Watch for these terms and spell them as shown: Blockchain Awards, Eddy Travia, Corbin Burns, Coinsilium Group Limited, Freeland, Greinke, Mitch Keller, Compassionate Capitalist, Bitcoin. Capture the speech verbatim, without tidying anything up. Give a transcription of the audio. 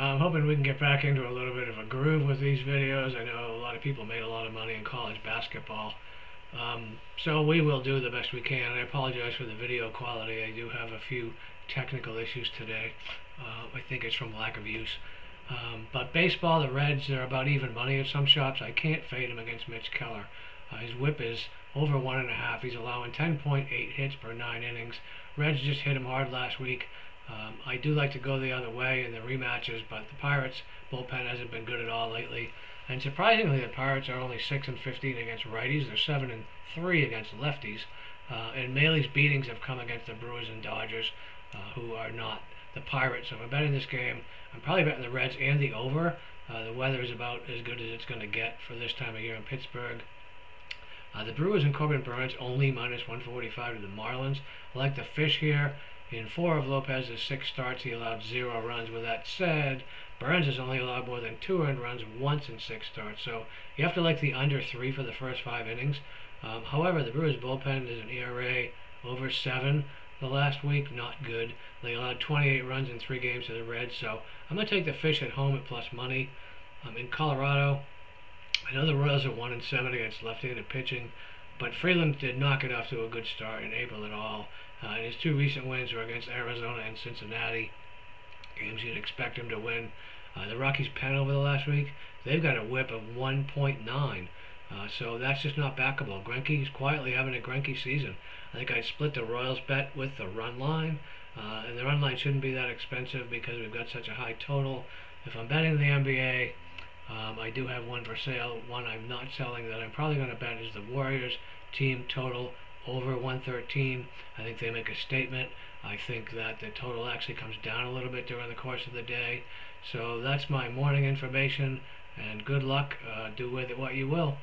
I'm hoping we can get back into a little bit of a groove with these videos. I know a lot of people made a lot of money in college basketball. Um, so we will do the best we can. I apologize for the video quality. I do have a few technical issues today. Uh, I think it's from lack of use. Um, but baseball, the Reds, they're about even money at some shops. I can't fade him against Mitch Keller. Uh, his whip is over one and a half. He's allowing ten point eight hits per nine innings. Reds just hit him hard last week. Um, I do like to go the other way in the rematches, but the Pirates' bullpen hasn't been good at all lately. And surprisingly, the Pirates are only six and fifteen against righties. They're seven and three against lefties. Uh, and Maley's beatings have come against the Brewers and Dodgers, uh, who are not the Pirates. So if I'm betting this game, I'm probably betting the Reds and the over. Uh, the weather is about as good as it's going to get for this time of year in Pittsburgh. Uh, the Brewers and Corbin Burns only minus one forty-five to the Marlins. I like the fish here. In four of Lopez's six starts, he allowed zero runs. With that said, Burns has only allowed more than two earned runs once in six starts. So you have to like the under three for the first five innings. Um, however, the Brewers' bullpen is an E R A over seven the last week. Not good. They allowed twenty-eight runs in three games to the Reds. So I'm going to take the fish at home at plus money. Um, in Colorado, I know the Royals are one and seven against left-handed pitching, but Freeland did not get off to a good start in April at all. Uh, and his two recent wins were against Arizona and Cincinnati, games you'd expect him to win. Uh, the Rockies' pen over the last week, they've got a whip of one point nine. Uh, so that's just not backable. Greinke is quietly having a Greinke season. I think I'd split the Royals bet with the run line. Uh, and the run line shouldn't be that expensive because we've got such a high total. If I'm betting the N B A, um, I do have one for sale. One I'm not selling that I'm probably going to bet is the Warriors team total over one thirteen. I think they make a statement. I think that the total actually comes down a little bit during the course of the day. So that's my morning information, and good luck. Uh, do with it what you will.